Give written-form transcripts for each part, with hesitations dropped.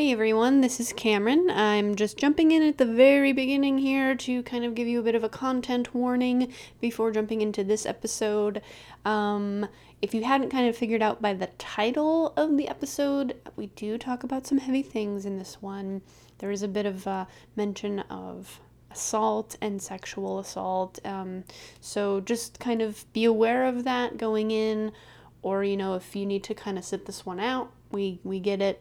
Hey everyone, this is Cameron. I'm just jumping in at the very beginning here to kind of give you a bit of a content warning before jumping into this episode. If you hadn't kind of figured out by the title of the episode, we do talk about some heavy things in this one. There is a bit of a mention of assault and sexual assault, so just kind of be aware of that going in, or, you know, if you need to kind of sit this one out, we get it.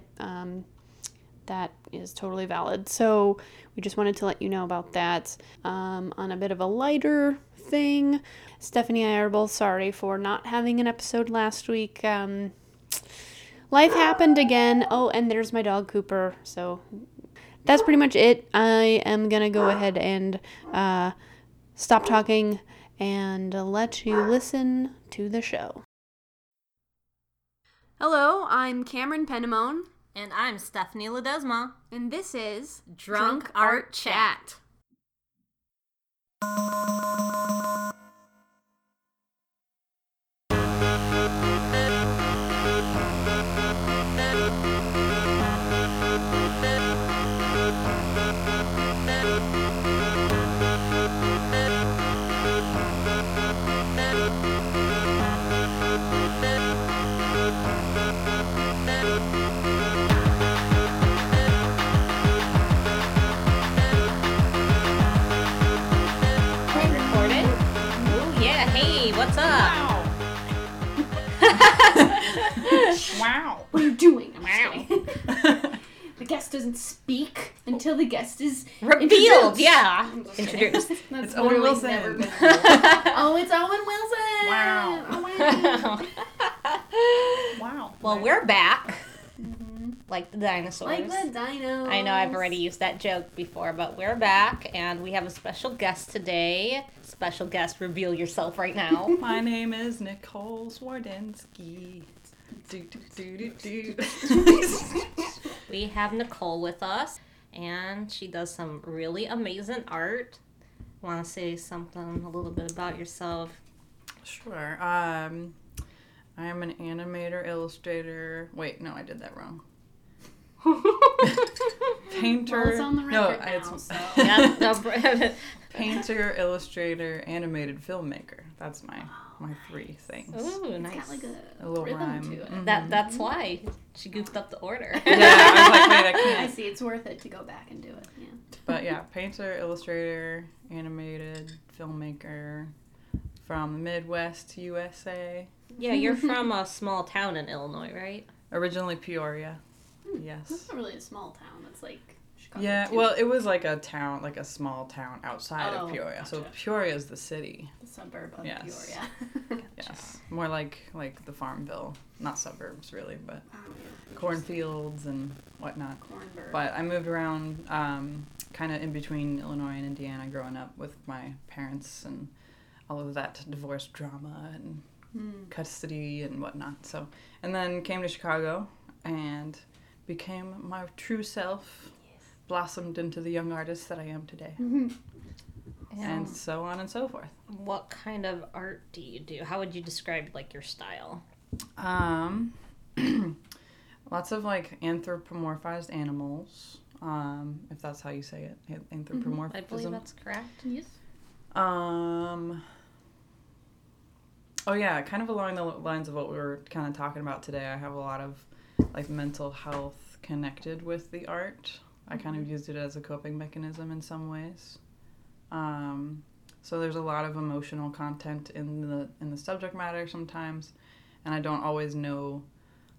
That is totally valid. So we just wanted to let you know about that. On a bit of a lighter thing, Stephanie and I are both sorry for not having an episode last week. Life happened again. Oh, and there's my dog Cooper. So that's pretty much it. I am gonna go ahead and stop talking and let you listen to the show. Hello, I'm Cameron Pennemone. And I'm Stephanie Ledesma. And this is Drunk Art Chat. Wow. What are you doing? Wow. The guest doesn't speak until the guest is revealed. Yeah. Introduced. That's Owen Wilson. Oh, it's Owen Wilson. Wow. Oh, wow. Wow. Well, we're back. Mm-hmm. Like the dinosaurs. Like the dinos. I know I've already used that joke before, but we're back and we have a special guest today. Special guest, reveal yourself right now. My name is Nicole Swardensky. Do, do, do, do, do. We have Nicole with us, and she does some really amazing art. Want to say something a little bit about yourself? Sure. I am an animator, illustrator. Wait, no, I did that wrong. Painter. Well, it's on the record now, so. Yeah, painter, illustrator, animated filmmaker. That's my three things. Ooh, nice. It's got like a little rhythm rhyme to it. Mm-hmm. That's why she goofed up the order. Yeah, I was like, wait, I can't. I see. It's worth it to go back and do it. Yeah. But yeah, painter, illustrator, animated filmmaker from the Midwest, USA. Yeah, you're from a small town in Illinois, right? Originally Peoria. Yes. That's not really a small town. That's like Chicago. Yeah, too. Well, it was like a town, like a small town outside of Peoria. Gotcha. So Peoria is the city. The suburb of Peoria. Gotcha. Yes. More like the Farmville. Not suburbs, really, but cornfields and whatnot. Cornburg. But I moved around kind of in between Illinois and Indiana growing up with my parents and all of that divorce drama and custody and whatnot. So, and then came to Chicago and became my true self, yes. Blossomed into the young artist that I am today, and so on and so forth. What kind of art do you do? How would you describe like your style? Lots of like anthropomorphized animals, if that's how you say it, anthropomorphism. I believe that's correct. Yes. Oh yeah, kind of along the lines of what we were kind of talking about today. I have a lot of like mental health connected with the art. I kind of used it as a coping mechanism in some ways. So there's a lot of emotional content in the subject matter sometimes, and I don't always know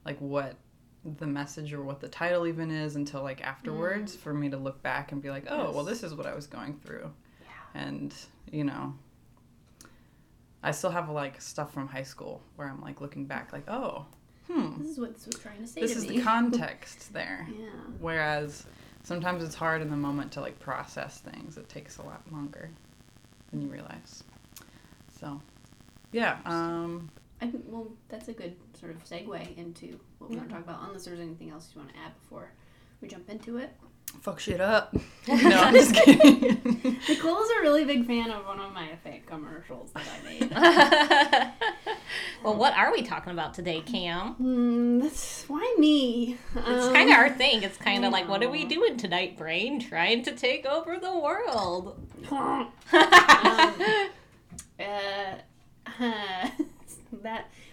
like what the message or what the title even is until like afterwards for me to look back and be like, oh, well, this is what I was going through. Yeah. And, you know, I still have like stuff from high school where I'm like looking back like, oh, this is what this was trying to say to me. This is the context there. Yeah. Whereas sometimes it's hard in the moment to like process things. It takes a lot longer than you realize. So, yeah. Well, that's a good sort of segue into what we want to talk about, unless there's anything else you want to add before we jump into it. Fuck shit up. No, I'm just kidding. Nicole's a really big fan of one of my fake commercials that I made. Well, what are we talking about today, Cam? Why me? It's kind of our thing. It's kind of like, what are we doing tonight, brain? Trying to take over the world.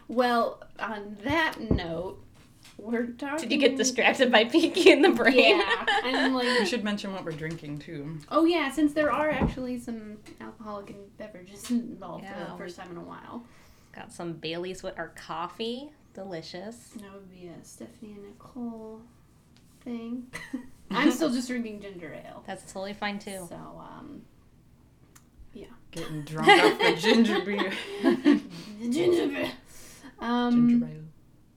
Well, on that note, we're talking... Did you get distracted by Pinky in the Brain? Yeah. I'm like... We should mention what we're drinking, too. Oh, yeah, since there are actually some alcoholic beverages involved for the first time in a while. Got some Baileys with our coffee. Delicious. That would be a Stephanie and Nicole thing. I'm still just drinking ginger ale. That's totally fine, too. So, yeah. Getting drunk off the ginger beer. Ginger ale.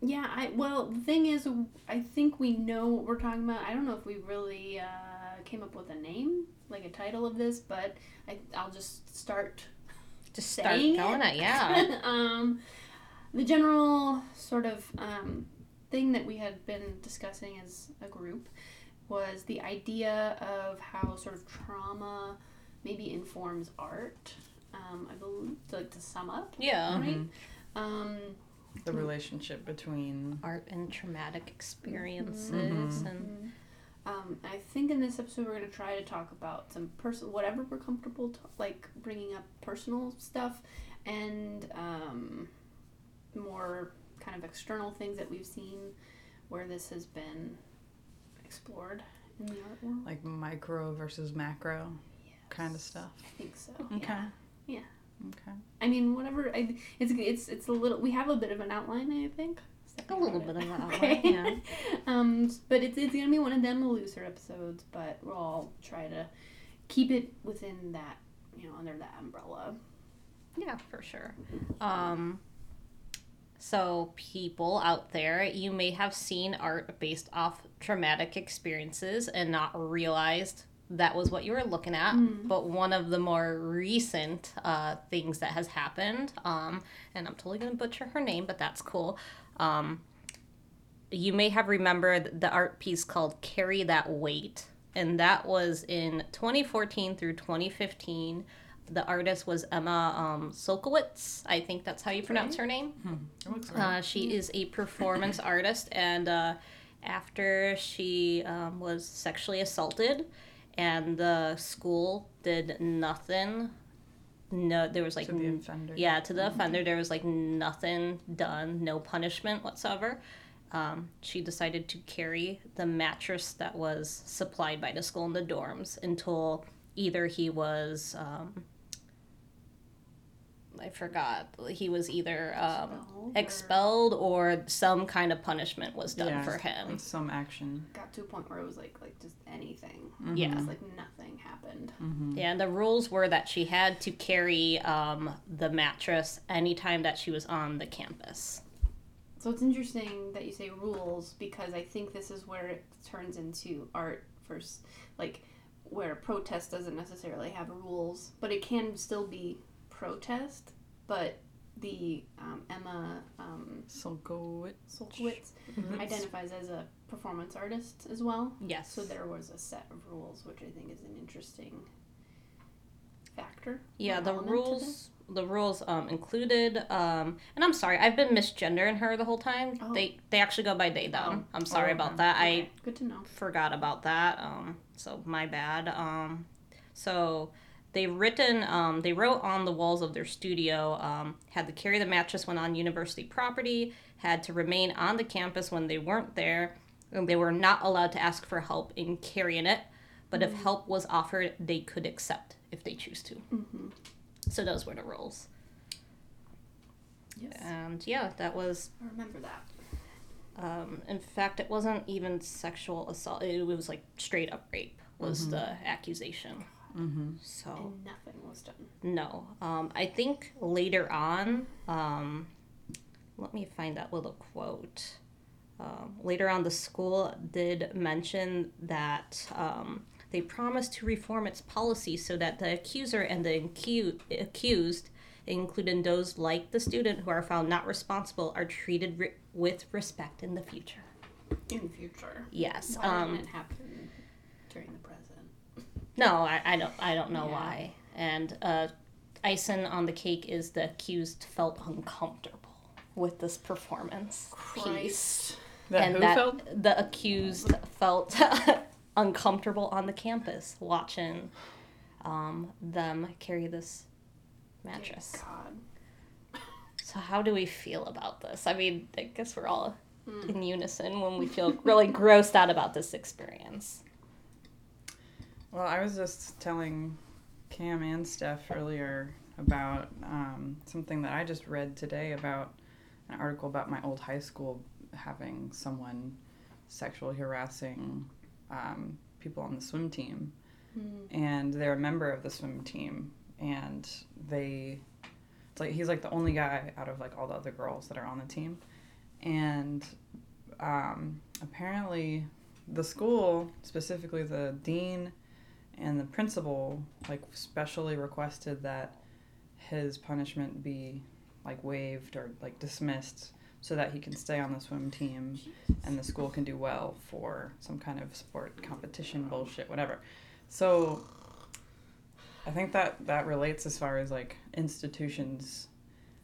Yeah, the thing is, I think we know what we're talking about. I don't know if we really came up with a name, like a title of this, but I'll just start saying telling it. The general sort of thing that we had been discussing as a group was the idea of how sort of trauma maybe informs art, I believe, to sum up. Yeah. Right? Mm-hmm. The relationship between art and traumatic experiences, mm-hmm. and I think in this episode we're going to try to talk about some whatever we're comfortable bringing up, personal stuff and more kind of external things that we've seen where this has been explored in the art world, like micro versus macro kind of stuff. I think so. Okay. Yeah. Okay. I mean, whatever. It's a little. We have a bit of an outline, I think. Okay. Yeah. But it's gonna be one of them looser episodes, but we'll all try to keep it within that, under that umbrella. Yeah, for sure. So people out there, you may have seen art based off traumatic experiences and not realized that was what you were looking at, but one of the more recent things that has happened, and I'm totally going to butcher her name, but that's cool. You may have remembered the art piece called Carry That Weight, and that was in 2014 through 2015. The artist was Emma Sulkowicz. I think that's how you pronounce her name. That looks right. She is a performance artist, and after she was sexually assaulted, and the school did nothing. No, there was to the offender. Yeah, to the offender, there was nothing done, no punishment whatsoever. She decided to carry the mattress that was supplied by the school in the dorms until either he was, expelled or some kind of punishment was done for him. Some action. Got to a point where it was like just anything. Mm-hmm. Yeah. It was nothing happened. Mm-hmm. Yeah, and the rules were that she had to carry the mattress anytime that she was on the campus. So it's interesting that you say rules, because I think this is where it turns into art versus, where protest doesn't necessarily have rules, but it can still be protest, but the Emma Sulkowicz identifies as a performance artist as well. Yes. So there was a set of rules, which I think is an interesting factor. Yeah, the rules included, and I'm sorry, I've been misgendering her the whole time. Oh. They actually go by they, though. I'm sorry about that. Okay. Good to know. Forgot about that, so my bad. So... They wrote on the walls of their studio, had to carry the mattress when on university property, had to remain on the campus when they weren't there, and they were not allowed to ask for help in carrying it, but if help was offered, they could accept if they choose to. Mm-hmm. So those were the rules. Yes. And that was... I remember that. In fact, it wasn't even sexual assault. It was straight up rape was the accusation. Mm-hmm. So and nothing was done. No. I think later on, let me find that little quote. Later on, the school did mention that they promised to reform its policy so that the accuser and the accused, including those like the student who are found not responsible, are treated with respect in the future. In the future. Yes. Why didn't it happen during the present? No, I don't know why. And icing on the cake is the accused felt uncomfortable. with this performance piece. The accused felt uncomfortable on the campus watching them carry this mattress. God. So how do we feel about this? I mean, I guess we're all in unison when we feel really grossed out about this experience. Well, I was just telling Cam and Steph earlier about something that I just read today about an article about my old high school having someone sexually harassing people on the swim team. Mm-hmm. And they're a member of the swim team. And he's like the only guy out of like all the other girls that are on the team. And apparently the school, specifically the dean and the principal, like specially requested that his punishment be like waived or like dismissed so that he can stay on the swim team and the school can do well for some kind of sport competition bullshit, whatever. So I think that relates as far as like institutions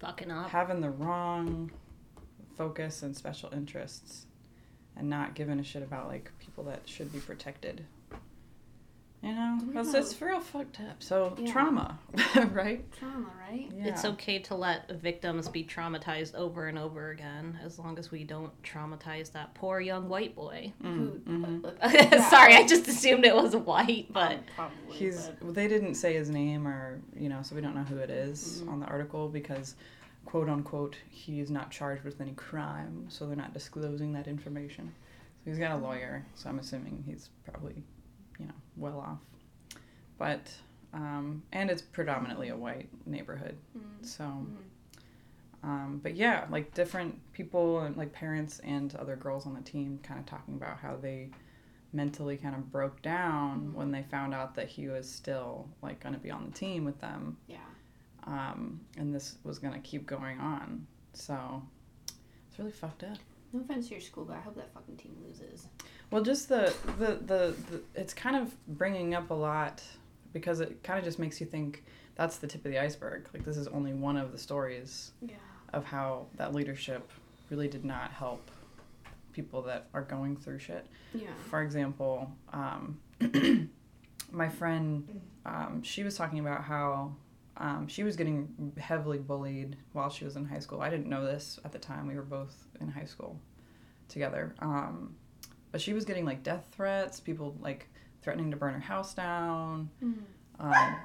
fucking up, having the wrong focus and special interests and not giving a shit about like people that should be protected. You know, it's real fucked up. So yeah. Trauma, right? Trauma, right? Yeah. It's okay to let victims be traumatized over and over again, as long as we don't traumatize that poor young white boy. Mm-hmm. Sorry, I just assumed it was white, but probably, they didn't say his name, or you know, so we don't know who it is on the article because, quote unquote, he is not charged with any crime, so they're not disclosing that information. So he's got a lawyer, so I'm assuming he's probably, you know, well off, but and it's predominantly a white neighborhood, so but yeah, like different people and like parents and other girls on the team kind of talking about how they mentally kind of broke down when they found out that he was still like going to be on the team with them, and this was going to keep going on, so it's really fucked up. No offense to your school, but I hope that fucking team loses. Well, just the it's kind of bringing up a lot because it kind of just makes you think that's the tip of the iceberg. Like, this is only one of the stories of how that leadership really did not help people that are going through shit. Yeah. For example, my friend, she was talking about how she was getting heavily bullied while she was in high school. I didn't know this at the time. We were both in high school together. But she was getting, like, death threats, people, like, threatening to burn her house down,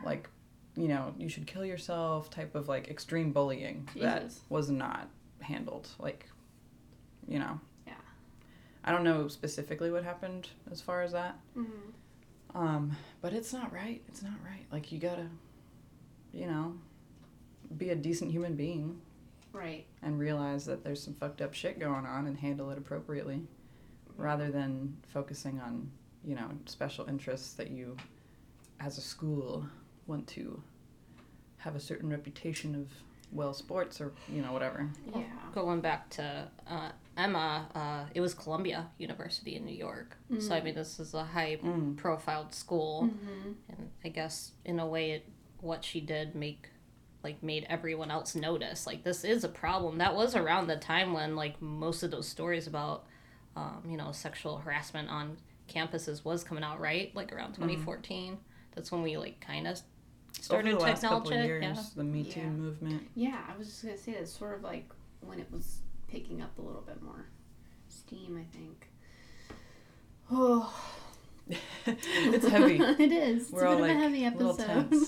like, you know, you should kill yourself type of, like, extreme bullying that was not handled. Like, you know. Yeah. I don't know specifically what happened as far as that. Mm-hmm. But it's not right. It's not right. Like, you gotta, you know, be a decent human being. Right. And realize that there's some fucked up shit going on and handle it appropriately rather than focusing on, you know, special interests that you, as a school, want to have a certain reputation of, well, sports or, you know, whatever. Yeah. Going back to Emma, it was Columbia University in New York. Mm-hmm. So, I mean, this is a high-profiled school. Mm-hmm. And I guess, in a way, what she did made everyone else notice. Like, this is a problem. That was around the time when, like, most of those stories about, you know, sexual harassment on campuses was coming out, right? Like, around 2014. That's when we, like, kind of started to acknowledge it. Over the last couple of years, the Me Too movement. Yeah, I was just going to say that's sort of, like, when it was picking up a little bit more steam, I think. Oh. It's heavy. It is. It's a bit of a heavy episode.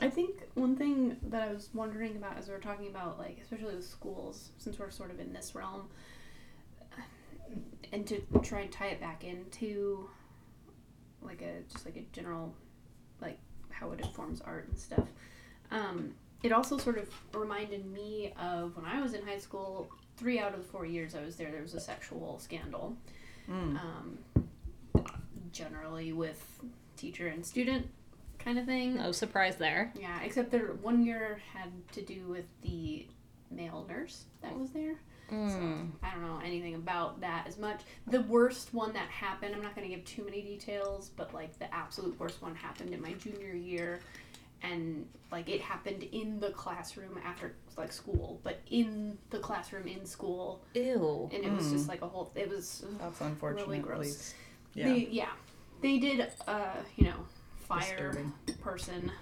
I think one thing that I was wondering about as we were talking about, like, especially with schools, since we're sort of in this realm, and to try and tie it back into, like, a general, like, how it informs art and stuff, it also sort of reminded me of when I was in high school. 3 out of the 4 years I was there was a sexual scandal, generally with teacher and student kind of thing. No surprise there. Yeah, except the one year had to do with the male nurse that was there. So I don't know anything about that as much. The worst one that happened, I'm not going to give too many details, but, like, the absolute worst one happened in my junior year. and like it happened in the classroom after like school, but in the classroom in school. Ew. And it was just like a whole. It was that's unfortunate. Really gross. Yeah. They did. You know, fire disturbing. Person.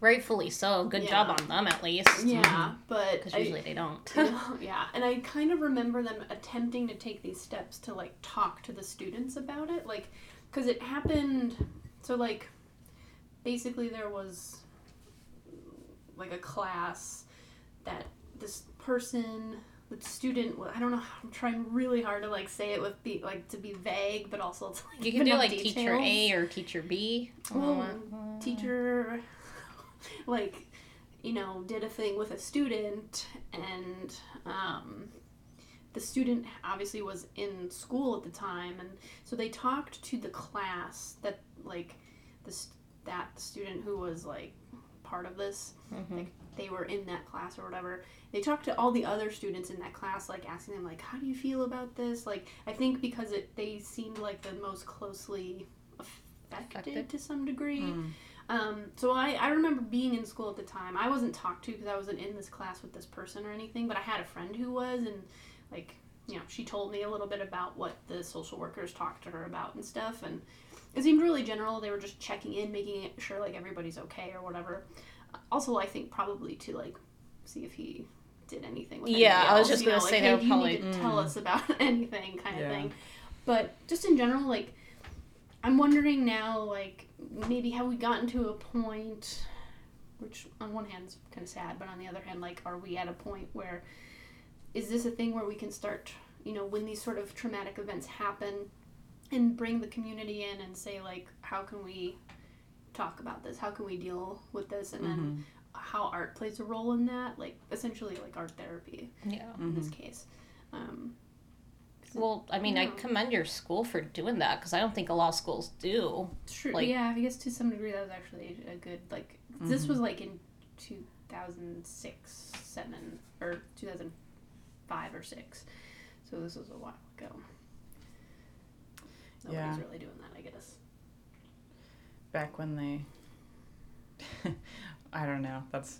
Rightfully so. Good job on them, at least. Yeah, but... Because usually they don't. You know, yeah, and I kind of remember them attempting to take these steps to, like, talk to the students about it. Like, because it happened... So, like, basically there was, like, a class that this person... The student, I don't know, I'm trying really hard to, like, say it with, the, like, to be vague, but also... It's, like, you can do, like, details. Teacher A or teacher B. Teacher... Like, you know, did a thing with a student, and the student obviously was in school at the time, and so they talked to the class that, like, that student who was, like, part of this, like, they were in that class or whatever. They talked to all the other students in that class, like, asking them, like, how do you feel about this? Like, I think because they seemed like the most closely affected to some degree. So I remember being in school at the time. I wasn't talked to because I wasn't in this class with this person or anything, but I had a friend who was, and, like, you know, she told me a little bit about what the social workers talked to her about and stuff, and it seemed really general. They were just checking in, making sure, like, everybody's okay or whatever. Also, I think probably to, like, see if he did anything with anybody else. I was just going to say, like, hey, you probably need to tell us about anything kind of thing. But just in general, like, I'm wondering now, like, maybe have we gotten to a point, which on one hand is kind of sad, but on the other hand, like, are we at a point where, is this a thing where we can start, you know, when these sort of traumatic events happen, and bring the community in and say, like, how can we talk about this? How can we deal with this? And then how art plays a role in that, like, essentially, like, art therapy in this case. Well, I mean, I commend your school for doing that, because I don't think a lot of schools do. True. Like, yeah, I guess to some degree that was actually a good, like, this was, like, in 2006, 7, or 2005 or 6, so this was a while ago. Nobody's really doing that, I guess. Back when they, I don't know, that's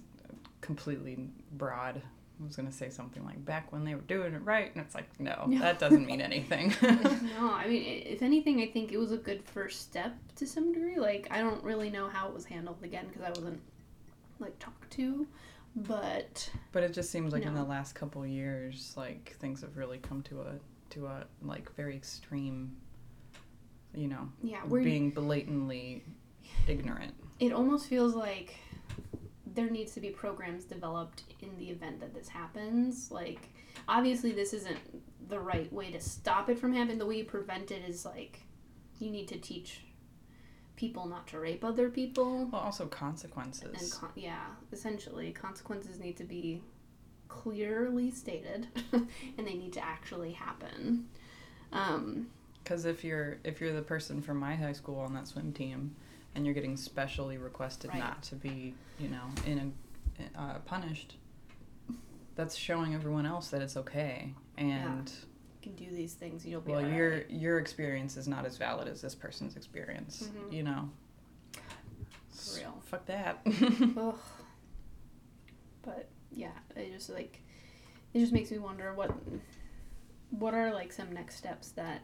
completely broad. I was going to say something like, back when they were doing it right, and it's like, no. That doesn't mean anything. No, I mean, if anything, I think it was a good first step to some degree. Like, I don't really know how it was handled, again, because I wasn't, like, talked to, but... But it just seems like in the last couple years, like, things have really come to a like, very extreme, you know, being blatantly ignorant. It almost feels like... there needs to be programs developed in the event that this happens. Like, obviously this isn't the right way to stop it from happening. The way you prevent it is, like, you need to teach people not to rape other people. Well, also consequences. And essentially, consequences need to be clearly stated, and they need to actually happen. 'Cause if you're the person from my high school on that swim team, and you're getting specially requested not to be, you know, punished, that's showing everyone else that it's okay. And you can do these things. You'll be your experience is not as valid as this person's experience. You know, for real. Fuck that. But yeah, it just makes me wonder what are, like, some next steps that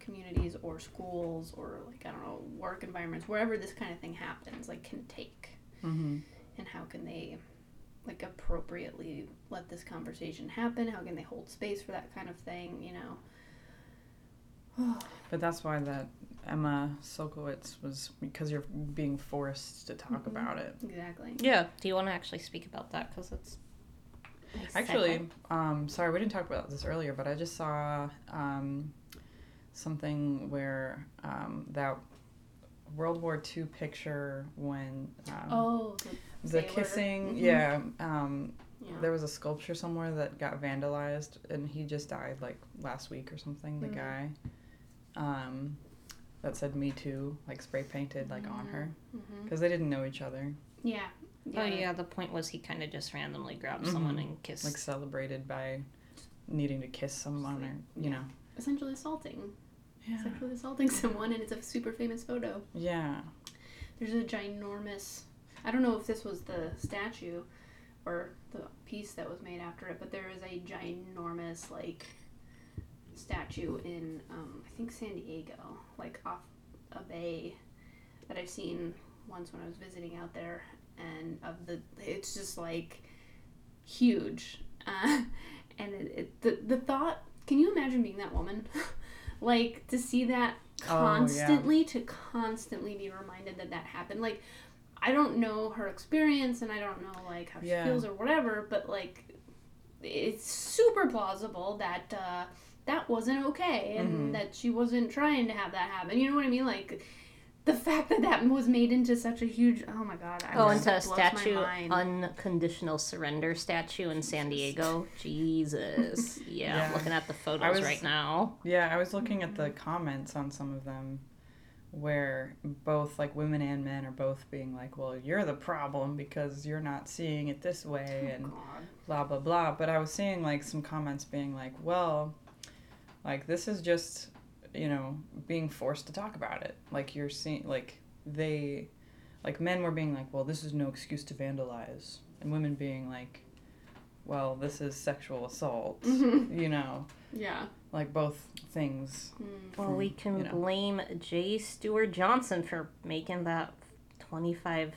communities or schools or, like, I don't know, work environments, wherever this kind of thing happens, like, can take, and how can they, like, appropriately let this conversation happen? How can they hold space for that kind of thing, you know? But that's why that Emma Sulkowicz was, because you're being forced to talk about it. Exactly. Yeah. Do you want to actually speak about that? Because it's actually, sorry, we didn't talk about this earlier, but I just saw something where that World War II picture when the kissing, there was a sculpture somewhere that got vandalized, and he just died, like, last week or something, the guy that said "Me Too," like, spray painted, like, on her, because they didn't know each other. The point was he kind of just randomly grabbed someone and kissed, like, celebrated by needing to kiss someone, like, or you know essentially assaulting someone, and it's a super famous photo. Yeah. There's a ginormous, I don't know if this was the statue or the piece that was made after it, but there is a ginormous, like, statue in, I think San Diego, like off a bay that I've seen once when I was visiting out there, and of the, it's just, like, huge. And the thought, can you imagine being that woman? Like, to see that constantly, to constantly be reminded that that happened. Like, I don't know her experience, and I don't know, like, how she feels or whatever, but, like, it's super plausible that that wasn't okay, and that she wasn't trying to have that happen. You know what I mean? Like, the fact that that was made into such a huge, oh my God. I into a statue, Unconditional Surrender statue in San Diego. Jesus. Yeah, I'm looking at the photos right now. Yeah, I was looking at the comments on some of them, where both, like, women and men are both being like, well, you're the problem because you're not seeing it this way, and blah, blah, blah. But I was seeing, like, some comments being like, well, like, this is just, you know, being forced to talk about it. Like, you're seeing, like, they, like, men were being like, well, this is no excuse to vandalize. And women being like, well, this is sexual assault, you know. Yeah. Like, both things. Well, we can blame J. Stewart Johnson for making that 25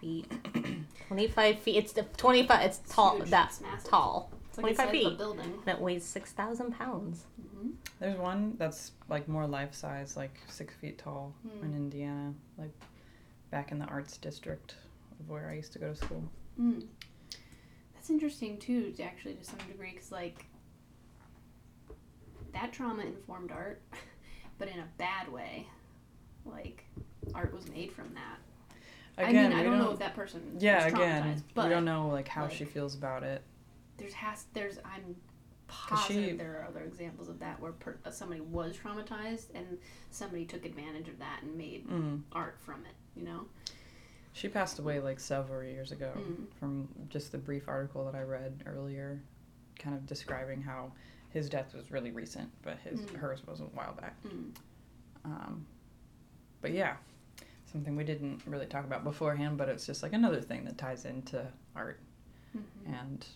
feet. 25 feet. It's 25. It's tall. That's tall. It's 25 like feet. That weighs 6,000 pounds. Mm-hmm. There's one that's, like, more life-size, like 6 feet tall in Indiana, like back in the arts district of where I used to go to school. That's interesting, too, actually, to some degree, because, like, that trauma informed art, but in a bad way. Like, art was made from that. Again, I mean, I don't know if that person was traumatized, but we don't know, like, how, like, she feels about it. There's I'm positive there are other examples of that where somebody was traumatized and somebody took advantage of that and made art from it, you know? She passed away, like, several years ago from just the brief article that I read earlier, kind of describing how his death was really recent, but hers was a while back. But yeah, something we didn't really talk about beforehand, but it's just like another thing that ties into art and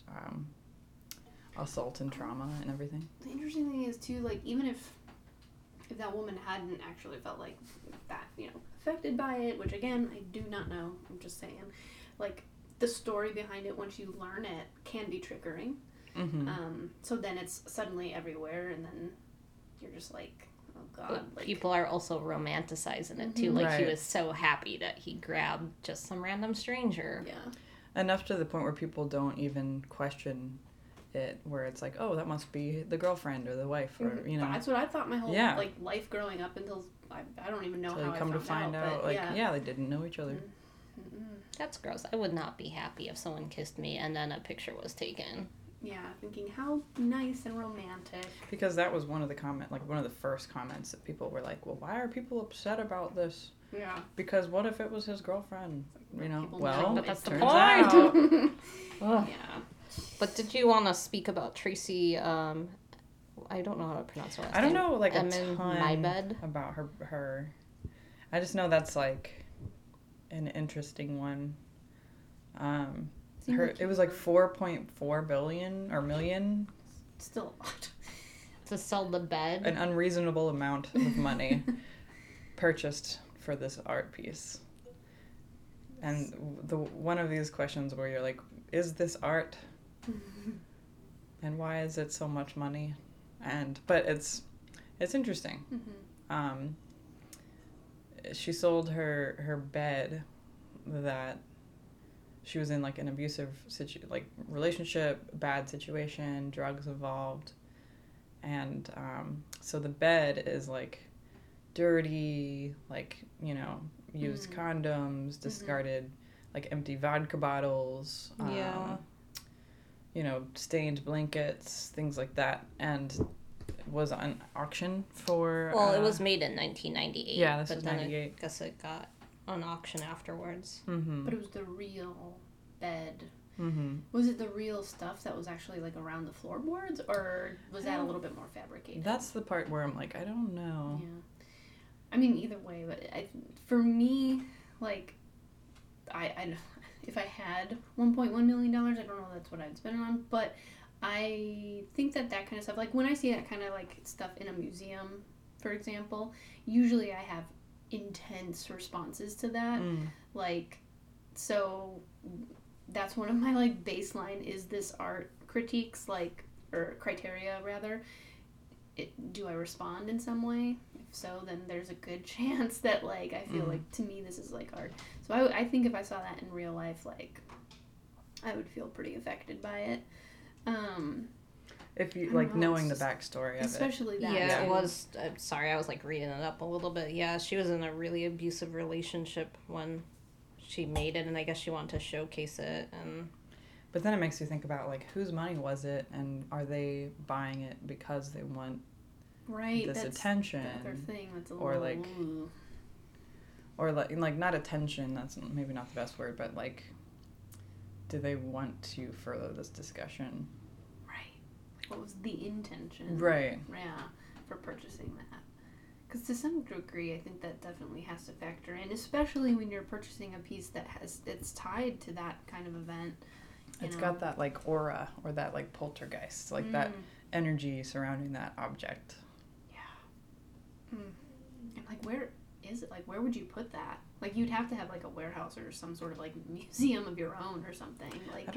assault and trauma and everything. The interesting thing is, too, like, even if that woman hadn't actually felt like that, you know, affected by it, which, again, I do not know, I'm just saying, like, the story behind it, once you learn it, can be triggering. So then it's suddenly everywhere, and then you're just like, oh God. Like, people are also romanticizing it, too. Like, he was so happy that he grabbed just some random stranger. Yeah. Enough to the point where people don't even question it, where it's like, oh, that must be the girlfriend or the wife, or, you know. That's what I thought my whole like, life growing up until, I don't even know how I come to find out. Like, they didn't know each other. That's gross. I would not be happy if someone kissed me and then a picture was taken. Yeah, thinking how nice and romantic. Because that was one of the first comments that people were like, well, why are people upset about this? Yeah. Because what if it was his girlfriend? You know, well, but that's the point. Yeah. But did you want to speak about Tracy, I don't know how to pronounce her last name. I don't know, like, a ton about her. I just know that's, like, an interesting one. It was like 4.4 billion or million. It's still a lot. To sell the bed. An unreasonable amount of money purchased for this art piece. And the one of these questions where you're like, is this art? And why is it so much money? But it's interesting. She sold her bed that she was in, like, an abusive relationship, bad situation, drugs involved. And so the bed is, like, dirty, like, you know, used condoms, discarded, like, empty vodka bottles, you know, stained blankets, things like that. And it was on auction for... Well, it was made in 1998. Yeah, this was 98. I guess it got... on auction afterwards. But it was the real bed. Was it the real stuff that was actually, like, around the floorboards, or was that a little bit more fabricated? That's the part where I'm like, I don't know. Yeah. I mean, either way, but for me, Like, I if I had $1.1 million, I don't know if that's what I'd spend it on, but I think that that kind of stuff, like when I see that kind of like stuff in a museum, for example, usually I have intense responses to that. Like, so that's one of my like baseline is this art critiques, like, or criteria rather. Do I respond in some way? If so, then there's a good chance that, like, I feel like, to me, this is, like, art. So I think if I saw that in real life, like, I would feel pretty affected by it. If you, like, knowing the backstory of it. Especially that. Yeah, it was, I'm sorry, I was, like, reading it up a little bit. Yeah, she was in a really abusive relationship when she made it, and I guess she wanted to showcase it, and... But then it makes you think about, like, whose money was it, and are they buying it because they want this attention? Right, that's the other thing that's a little... Or, like, not attention, that's maybe not the best word, but, like, do they want to further this discussion? Right. What was the intention? Right. Yeah, for purchasing that. Because to some degree, I think that definitely has to factor in, especially when you're purchasing a piece that it's tied to that kind of event. It's got that, like, aura or that, like, poltergeist, like, that energy surrounding that object. Yeah. And, like, where is it? Like, where would you put that? Like, you'd have to have, like, a warehouse or some sort of, like, museum of your own or something. Like,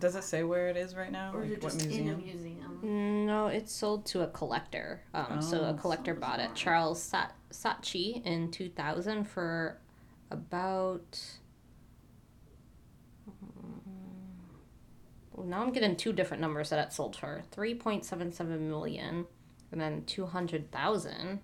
does it say where it is right now? Or like, just what museum? In a museum? No, it's sold to a collector. So a collector bought it. Charles Saatchi in 2000 for about... Now I'm getting two different numbers that it sold for. $3.77 million and then 200,000.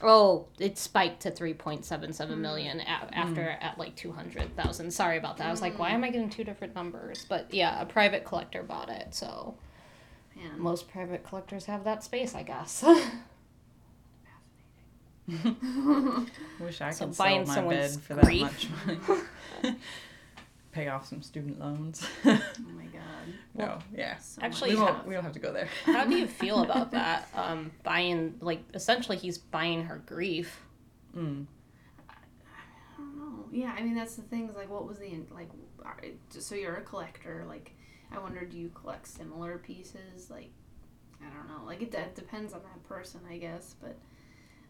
Oh, it spiked to 3.77 million at like 200,000. Sorry about that. I was like, why am I getting two different numbers? But yeah, a private collector bought it, so man. Most private collectors have that space, I guess. Fascinating. Wish I could sell my bed for that much money. Pay off some student loans. Oh my god. Well, no, yeah. So actually, we don't have to go there. How do you feel about that? Buying, like, essentially he's buying her grief. I don't know. Yeah, I mean, that's the thing. Like, what was the, like, so you're a collector. Like, I wonder, do you collect similar pieces? Like, I don't know. Like, it depends on that person, I guess. But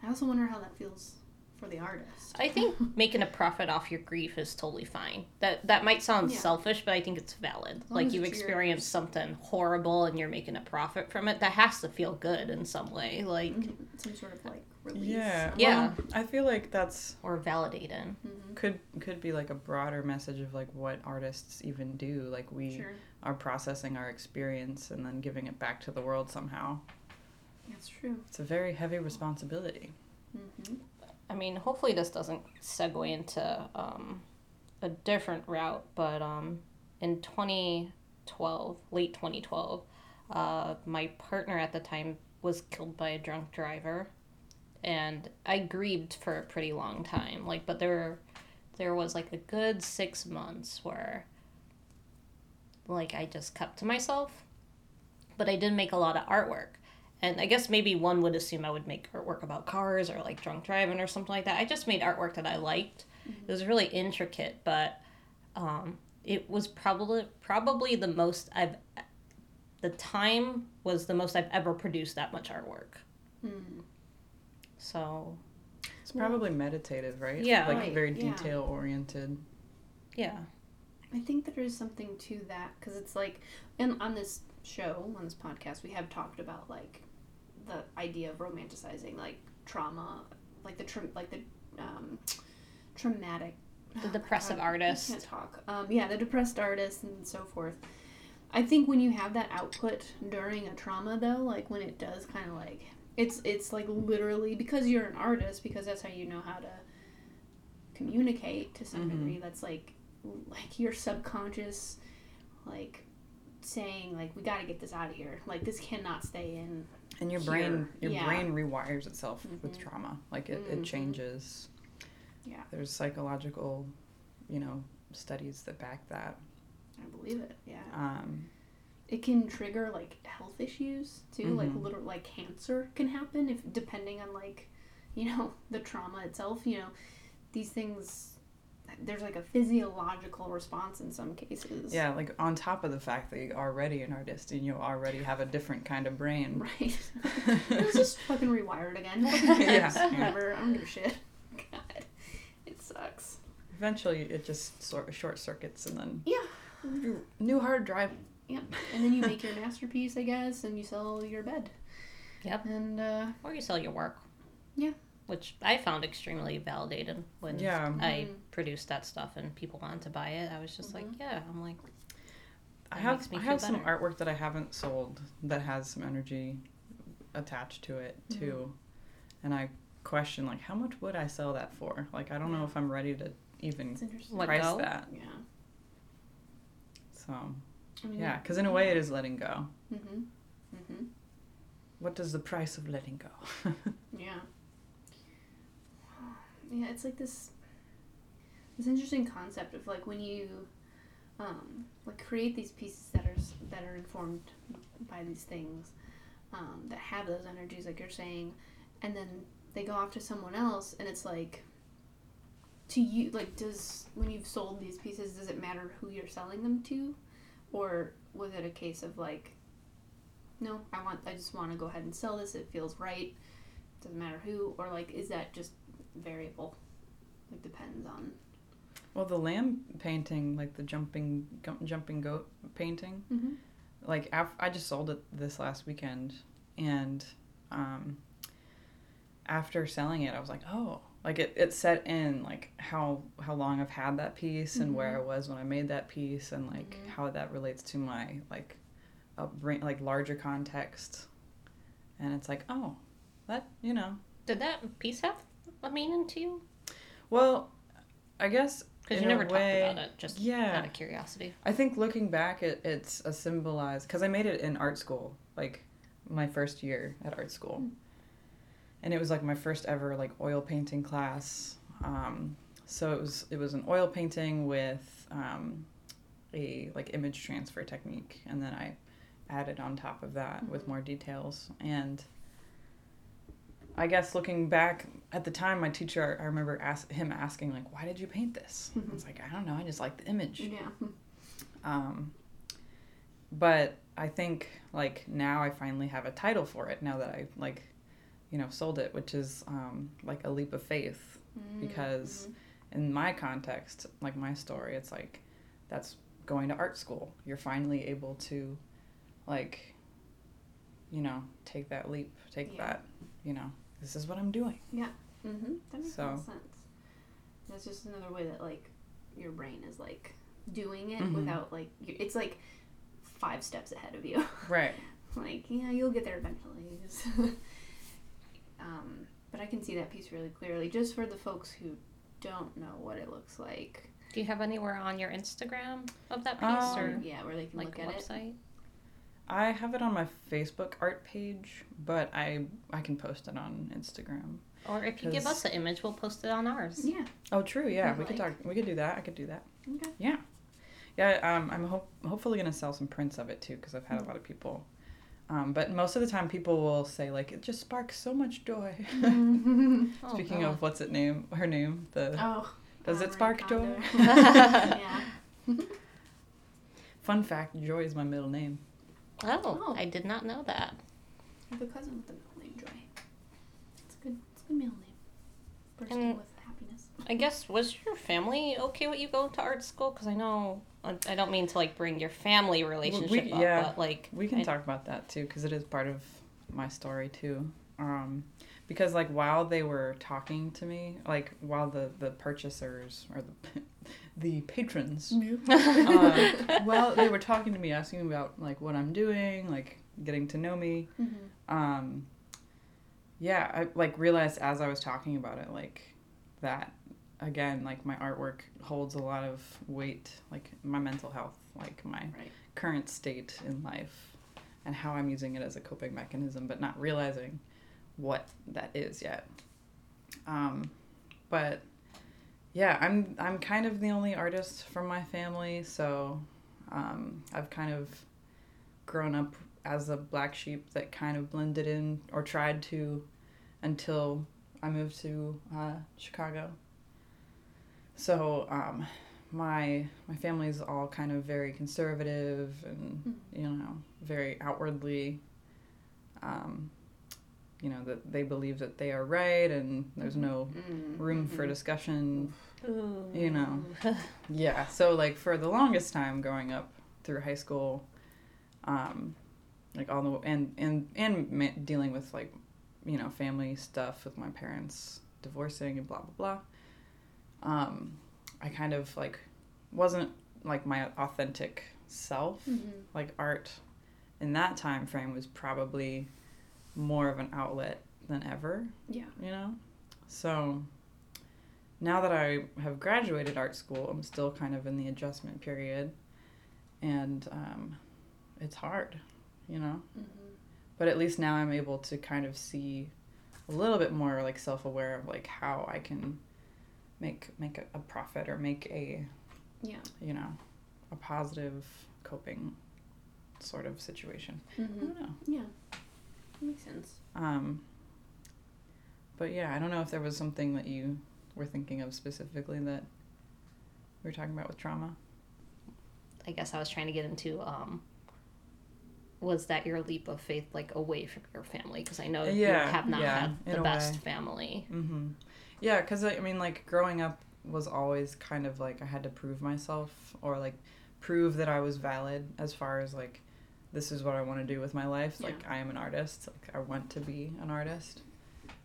I also wonder how that feels for the artist. I think making a profit off your grief is totally fine. That might sound selfish, but I think it's valid. Like, you've experienced something horrible and you're making a profit from it. That has to feel good in some way. Like some sort of, like, release. Yeah. Yeah. Well, I feel like that's... Or validating. Could be, like, a broader message of, like, what artists even do. Like, we are processing our experience and then giving it back to the world somehow. That's true. It's a very heavy responsibility. Mm-hmm. I mean, hopefully this doesn't segue into a different route, but in 2012, late 2012, my partner at the time was killed by a drunk driver, and I grieved for a pretty long time. Like, but there was, like, a good 6 months where, like, I just kept to myself, but I did make a lot of artwork. And I guess maybe one would assume I would make artwork about cars or, like, drunk driving or something like that. I just made artwork that I liked. It was really intricate, but it was probably the most the time was the most I've ever produced that much artwork. So. It's probably meditative, right? Yeah. Like, very detail-oriented. Yeah. I think there is something to that, because it's, like, and on this podcast, we have talked about, like, the idea of romanticizing, like, trauma, like, traumatic... The depressive artist. I can't talk. The depressed artist and so forth. I think when you have that output during a trauma, though, like, when it does kind of, like... It's, like, literally... Because you're an artist, because that's how you know how to communicate to some degree, that's, like, your subconscious, like... saying, like, we got to get this out of here. Like, this cannot stay in. And your brain rewires itself with trauma. Like, it changes. Yeah. There's psychological, studies that back that. I believe it, yeah. It can trigger, like, health issues, too. Like, literally, like, cancer can happen, if depending on, like, you know, the trauma itself, you know, these things, there's like a physiological response in some cases. Yeah, like on top of the fact that you're already an artist and you already have a different kind of brain. Right. It was just fucking rewired again. Yeah. Whatever, I don't give a shit. God, it sucks. Eventually it just sort of short circuits and then... Yeah. New hard drive. Yep. And then you make your masterpiece, I guess, and you sell your bed. Yep. And or you sell your work. Yeah. Which I found extremely validated when I produced that stuff and people wanted to buy it. I was just like, yeah. I'm like, I have some artwork that I haven't sold that has some energy attached to it too, and I question like, how much would I sell that for? Like, I don't know if I'm ready to even price that. Yeah. So, I mean, yeah, because in a way, it is letting go. Mm-hmm. Mm-hmm. What does the price of letting go? Yeah. Yeah, it's like this interesting concept of like when you like create these pieces that are informed by these things that have those energies like you're saying, and then they go off to someone else, and it's like to you, like does when you've sold these pieces, does it matter who you're selling them to, or was it a case of like, no, I just want to go ahead and sell this, it feels right, doesn't matter who, or like is that just variable? It depends on. Well, the lamb painting, like the jumping goat painting, like I just sold it this last weekend, and after selling it, I was like, oh, like it set in like how long I've had that piece and where I was when I made that piece and like how that relates to my like upbringing, like larger context, and it's like, oh, that, you know. Did that piece have a meaning to you? Well, I guess because you never talked about it, just out of curiosity. I think looking back, it's a symbolized because I made it in art school, like my first year at art school, and it was like my first ever like oil painting class. So it was an oil painting with a like image transfer technique, and then I added on top of that with more details. And I guess looking back at the time, my teacher, I remember him asking, like, why did you paint this? Mm-hmm. I was like, I don't know. I just like the image. Yeah. But I think, like, now I finally have a title for it now that I, like, you know, sold it, which is, like, a leap of faith. Mm-hmm. Because in my context, like, my story, it's like, that's going to art school. You're finally able to, like, you know, take that leap, that, you know. This is what I'm doing. Yeah. Mm-hmm. That makes sense. That's just another way that, like, your brain is, like, doing it without, like... It's, like, 5 steps ahead of you. Right. Like, yeah, you'll get there eventually. But I can see that piece really clearly, just for the folks who don't know what it looks like. Do you have anywhere on your Instagram of that piece? Or yeah, where they can like look at it? Like, website? I have it on my Facebook art page, but I can post it on Instagram. Or if you give us an image, we'll post it on ours. Yeah. Oh, true. Yeah, we could talk. We could do that. I could do that. Okay. Yeah, yeah. I'm hopefully gonna sell some prints of it too, because I've had a lot of people. But most of the time, people will say like, it just sparks so much joy. Speaking of what's it name? Her name. Does it spark joy? Yeah. Fun fact: Joy is my middle name. Oh, I did not know that. I have a cousin with a middle name, Joy. It's a good middle name. Bursting with happiness. I guess, was your family okay with you going to art school? Because I know, I don't mean to, like, bring your family relationship up, but, like... We can talk about that, too, because it is part of my story, too. Because, like, while they were talking to me, like, while the purchasers, or the patrons, while they were talking to me, asking about, like, what I'm doing, like, getting to know me, I, like, realized as I was talking about it, like, that, again, like, my artwork holds a lot of weight, like, my mental health, like, my current state in life, and how I'm using it as a coping mechanism, but not realizing what that is yet. But yeah, I'm kind of the only artist from my family, so I've kind of grown up as a black sheep that kind of blended in or tried to until I moved to Chicago. So my family's all kind of very conservative and, you know, very outwardly, you know, that they believe that they are right and there's no room for discussion, you know. Yeah, so, like, for the longest time growing up through high school, like, all the, and dealing with, like, you know, family stuff with my parents divorcing and blah, blah, blah, I kind of, like, wasn't, like, my authentic self. Like, art in that time frame was probably more of an outlet than ever. Yeah. You know? So now that I have graduated art school, I'm still kind of in the adjustment period. And it's hard, you know? But at least now I'm able to kind of see a little bit more, like, self-aware of, like, how I can make a profit or make a, you know, a positive coping sort of situation. I don't know. Yeah. Makes sense. But yeah, I don't know if there was something that you were thinking of specifically that we were talking about with trauma. I guess I was trying to get into, was that your leap of faith, like, away from your family? Because I know you have not had the best family. Yeah, because, I mean, like, growing up was always kind of, like, I had to prove myself or, like, prove that I was valid as far as, like, this is what I want to do with my life. Like, I am an artist. Like, I want to be an artist.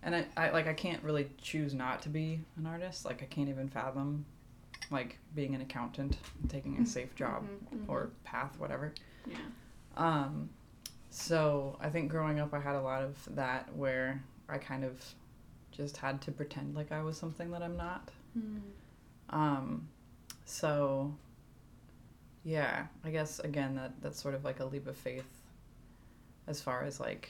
And I can't really choose not to be an artist. Like, I can't even fathom, like, being an accountant and taking a safe job or path, whatever. Yeah. So I think growing up I had a lot of that where I kind of just had to pretend like I was something that I'm not. So yeah, I guess, again, that's sort of, like, a leap of faith as far as, like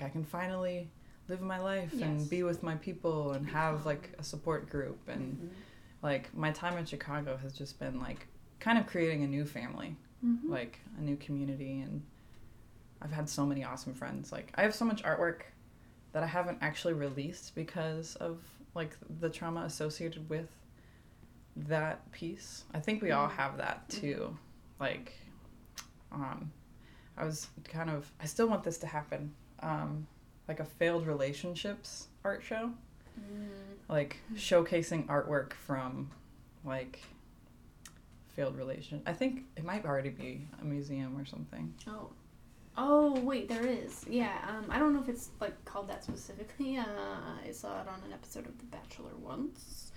I can finally live my life and be with my people and have, like, a support group. And, like, my time in Chicago has just been, like, kind of creating a new family, like, a new community. And I've had so many awesome friends. Like, I have so much artwork that I haven't actually released because of, like, the trauma associated with that piece. I think we all have that, too. Like, I was kind of, I still want this to happen, like a failed relationships art show, like showcasing artwork from, like, failed relation. I think it might already be a museum or something. Oh, wait, there is. Yeah, I don't know if it's, like, called that specifically. I saw it on an episode of The Bachelor once.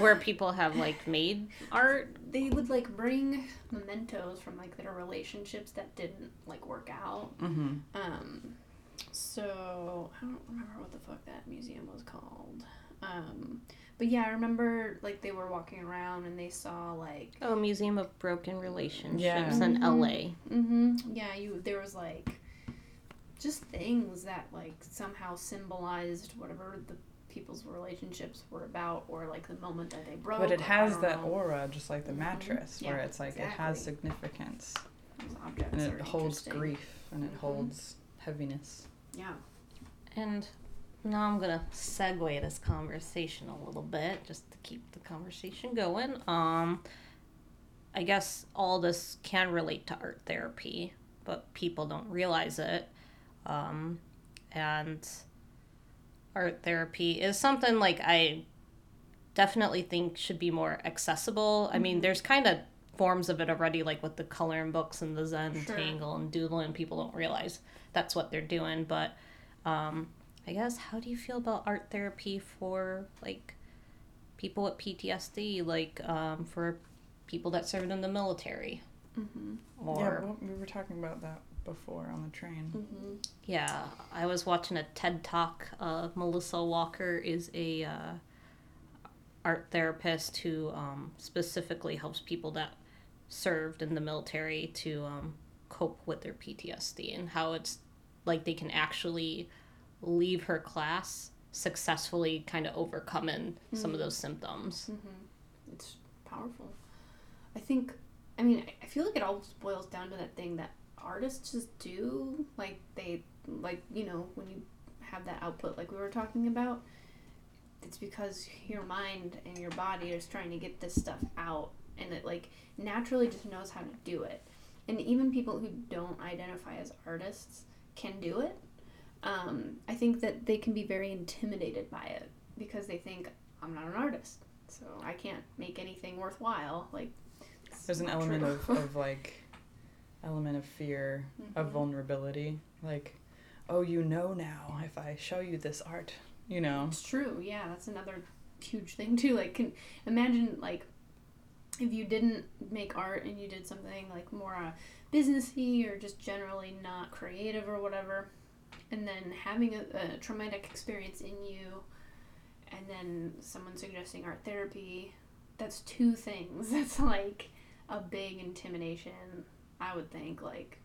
Where people have, like, made art. They would, like, bring mementos from, like, their relationships that didn't, like, work out. So I don't remember what the fuck that museum was called. But yeah, I remember, like, they were walking around and they saw, like, Museum of Broken Relationships in LA. Yeah, there was, like, just things that, like, somehow symbolized whatever the people's relationships were about, or, like, the moment that they broke. But it has that aura, just like the mattress, where it's, like, it has significance. Those objects and it holds grief, and it holds heaviness. Yeah. And now I'm going to segue this conversation a little bit, just to keep the conversation going. I guess all this can relate to art therapy, but people don't realize it. And art therapy is something, like, I definitely think should be more accessible. I mean, there's kind of forms of it already, like with the coloring books and the Zen Tangle and doodling. People don't realize that's what they're doing. But I guess, how do you feel about art therapy for, like, people with PTSD, like, for people that served in the military? Or, yeah, we were talking about that before on the train. Yeah, I was watching a TED Talk. Melissa Walker is a art therapist who specifically helps people that served in the military to cope with their PTSD, and how it's, like, they can actually leave her class successfully kind of overcoming some of those symptoms. It's powerful. I feel like it all boils down to that thing that artists just do, like, they, like, you know, when you have that output like we were talking about, it's because your mind and your body is trying to get this stuff out, and it like naturally just knows how to do it. And even people who don't identify as artists can do it. I think that they can be very intimidated by it because they think, I'm not an artist, so I can't make anything worthwhile. Like, there's an element of fear, mm-hmm. of vulnerability. Like, oh, you know now, if I show you this art, you know. It's true, yeah. That's another huge thing, too. Like, imagine, like, if you didn't make art and you did something, like, more businessy or just generally not creative or whatever, and then having a traumatic experience in you, and then someone suggesting art therapy, that's two things. That's, like, a big intimidation, I would think. Like,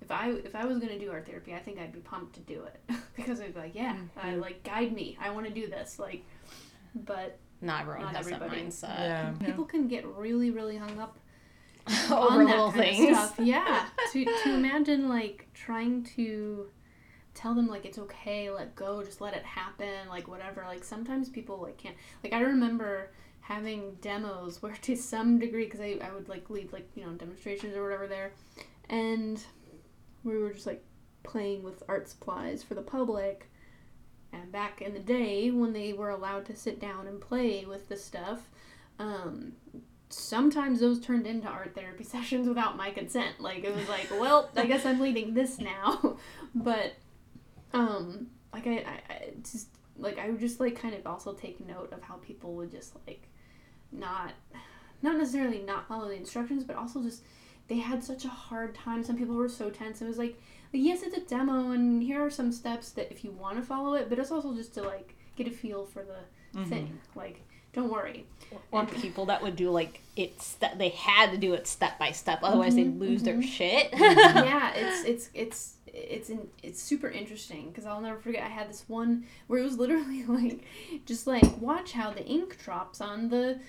if I was going to do art therapy, I think I'd be pumped to do it. Because I'd be like, yeah, mm-hmm. Guide me. I want to do this. Like, but not everyone has that mindset. Yeah. People can get really, really hung up over little things. Stuff. Yeah. to imagine, like, trying to tell them, like, it's okay, let go, just let it happen, like, whatever. Like, sometimes people, like, can't. Like, I remember having demos where, to some degree, because I would, like, lead, like, you know, demonstrations or whatever there, and we were just, like, playing with art supplies for the public, and back in the day when they were allowed to sit down and play with the stuff, sometimes those turned into art therapy sessions without my consent. Like, it was like, well, I guess I'm leading this now. But I would just, like, kind of also take note of how people would just, like, not necessarily not follow the instructions, but also just, they had such a hard time. Some people were so tense. It was like, yes, it's a demo, and here are some steps that if you want to follow it, but it's also just to, like, get a feel for the mm-hmm. thing. Like, don't worry. Or people that would do, like, they had to do it step by step, otherwise mm-hmm, they'd lose mm-hmm. their shit. Yeah, it's super interesting, because I'll never forget, I had this one where it was literally like, just like, watch how the ink drops on the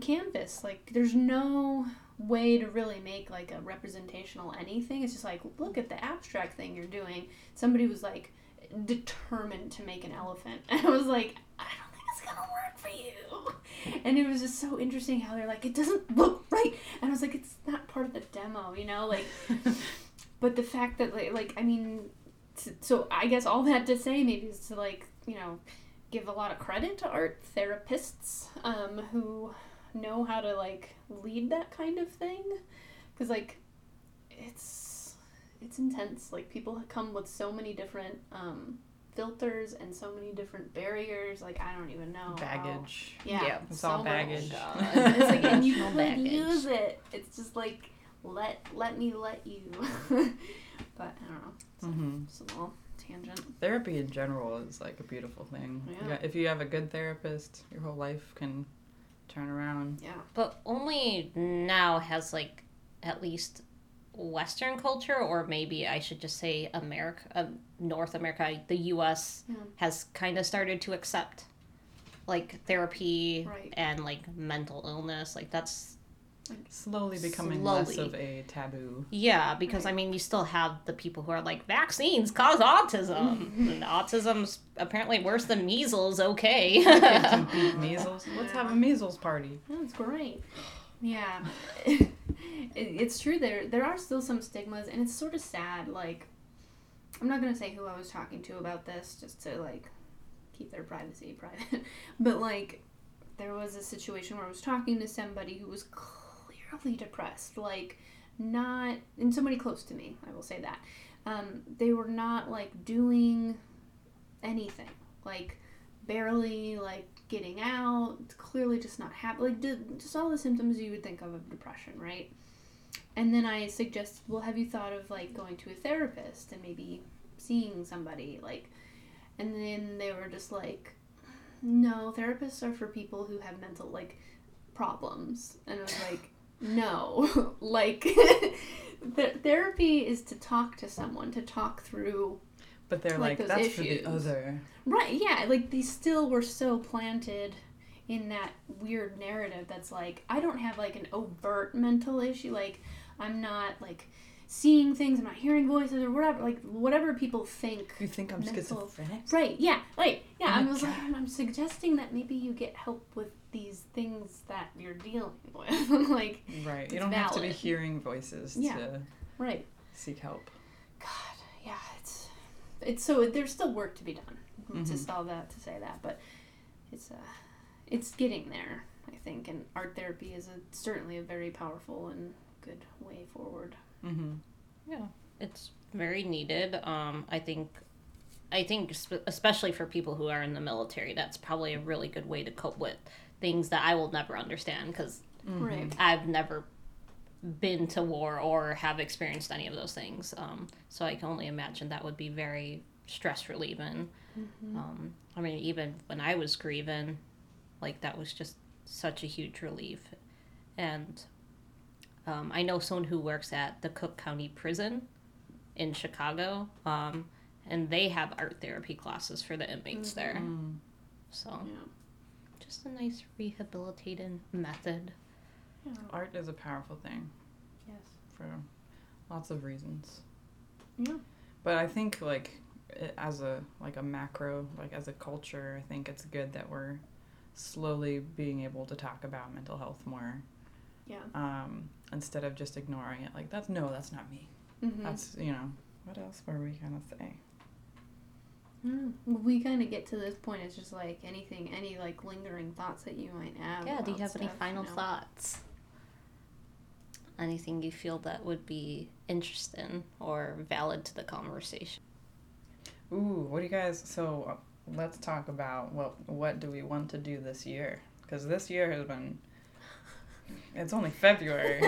canvas. Like, there's no way to really make, like, a representational anything. It's just like, look at the abstract thing you're doing. Somebody was, like, determined to make an elephant, and I was like, I don't think it's gonna work for you. And it was just so interesting how they're like, it doesn't look right, and I was like, it's not part of the demo, you know, like. But the fact that, like, I mean, so I guess all that to say maybe is to, like, you know, give a lot of credit to art therapists who know how to, like, lead that kind of thing. Because, like, it's intense. Like, people come with so many different filters and so many different barriers. Like, I don't even know. Baggage. How, yeah. It's so all baggage. It's like, and you could use it. It's just like, let me let you. But I don't know. It's mm-hmm. just a little tangent. Therapy in general is, like, a beautiful thing. Yeah. If you have a good therapist, your whole life can turn around. Yeah. But only now has, like, at least Western culture, or maybe I should just say America, North America, the U.S. yeah. has kind of started to accept, like, therapy right. and, like, mental illness. Like, that's slowly becoming less of a taboo. Yeah, because, right. I mean, you still have the people who are like, vaccines cause autism. And autism's apparently worse than measles, okay. Kids beat measles. Let's have a measles party. That's great. Yeah. It's true, there are still some stigmas, and it's sort of sad. Like, I'm not going to say who I was talking to about this, just to, like, keep their privacy private. But, like, there was a situation where I was talking to somebody who was clearly depressed, like, not, and somebody close to me, I will say that. They were not, like, doing anything, like, barely, like, getting out, clearly just not happy, like, just all the symptoms you would think of depression, right? And then I suggested, well, have you thought of, like, going to a therapist and maybe seeing somebody, like, and then they were just like, no, therapists are for people who have mental, like, problems. And I was like, no. Like, therapy is to talk to someone, to talk through, but they're like that's issues. For the other. Right, yeah. Like, they still were so planted in that weird narrative that's like, I don't have, like, an overt mental issue. Like, I'm not, like, seeing things, I'm not hearing voices or whatever, like whatever people think. You think I'm schizophrenic? Right, yeah. Like, yeah, oh I was God. Like, I'm suggesting that maybe you get help with these things that you're dealing with. Like, right. You don't valid. Have to be hearing voices yeah. to right. seek help. God, yeah, it's so there's still work to be done. Mm-hmm. Just all that to say that, but it's getting there, I think, and art therapy is certainly a very powerful and good way forward. Mm-hmm. Yeah, it's very needed. I think especially for people who are in the military, that's probably a really good way to cope with things that I will never understand because mm-hmm. I've never been to war or have experienced any of those things. So I can only imagine that would be very stress relieving. Mm-hmm. I mean, even when I was grieving, like that was just such a huge relief. And I know someone who works at the Cook County Prison in Chicago, and they have art therapy classes for the inmates mm-hmm. there. So, yeah. Just a nice rehabilitating method. Yeah. Art is a powerful thing. Yes. For lots of reasons. Yeah. But I think, like, as a macro, like, as a culture, I think it's good that we're slowly being able to talk about mental health more. Yeah. Instead of just ignoring it, like, that's not me. Mm-hmm. That's, you know, what else were we going to say? We kind of get to this point, it's just like anything, any like lingering thoughts that you might have. Yeah, do you have stuff, any final thoughts? Anything you feel that would be interesting or valid to the conversation? Ooh, what do you guys, so let's talk about what do we want to do this year? Because this year has been... It's only February.